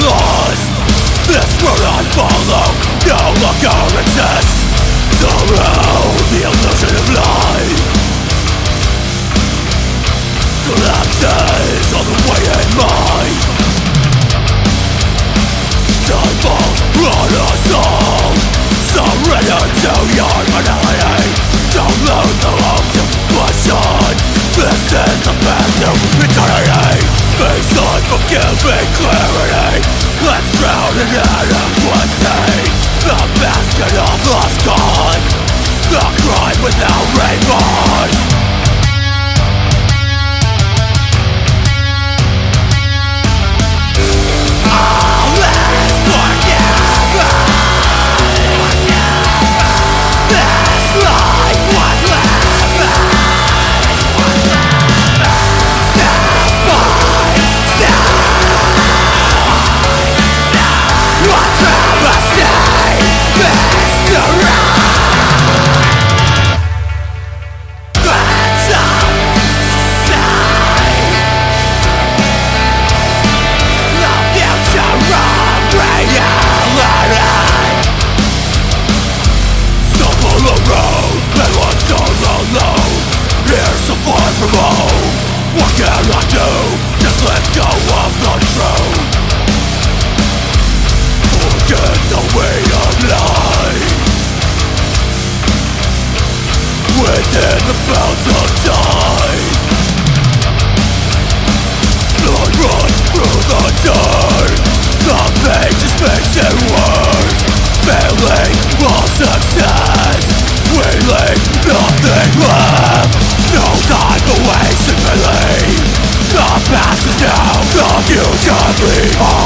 lost. This world I follow no longer exists. Somehow the illusion of life collapses on the way in mind. Time falls on us all. Surrender to your finality. Don't lose the hope to push on. This is the path to eternity. Face unforgiving clarity. Let's drown in adequacy. The basket of lost gods. The crime without remorse. What can I do? Just let go of the truth. Forget the way of life. Within the bounds of time, blood runs through the dirt. The pain just makes it worse. Failing all success, wailing nothing left. No time to waste and believe. The past is now, the future bleeds.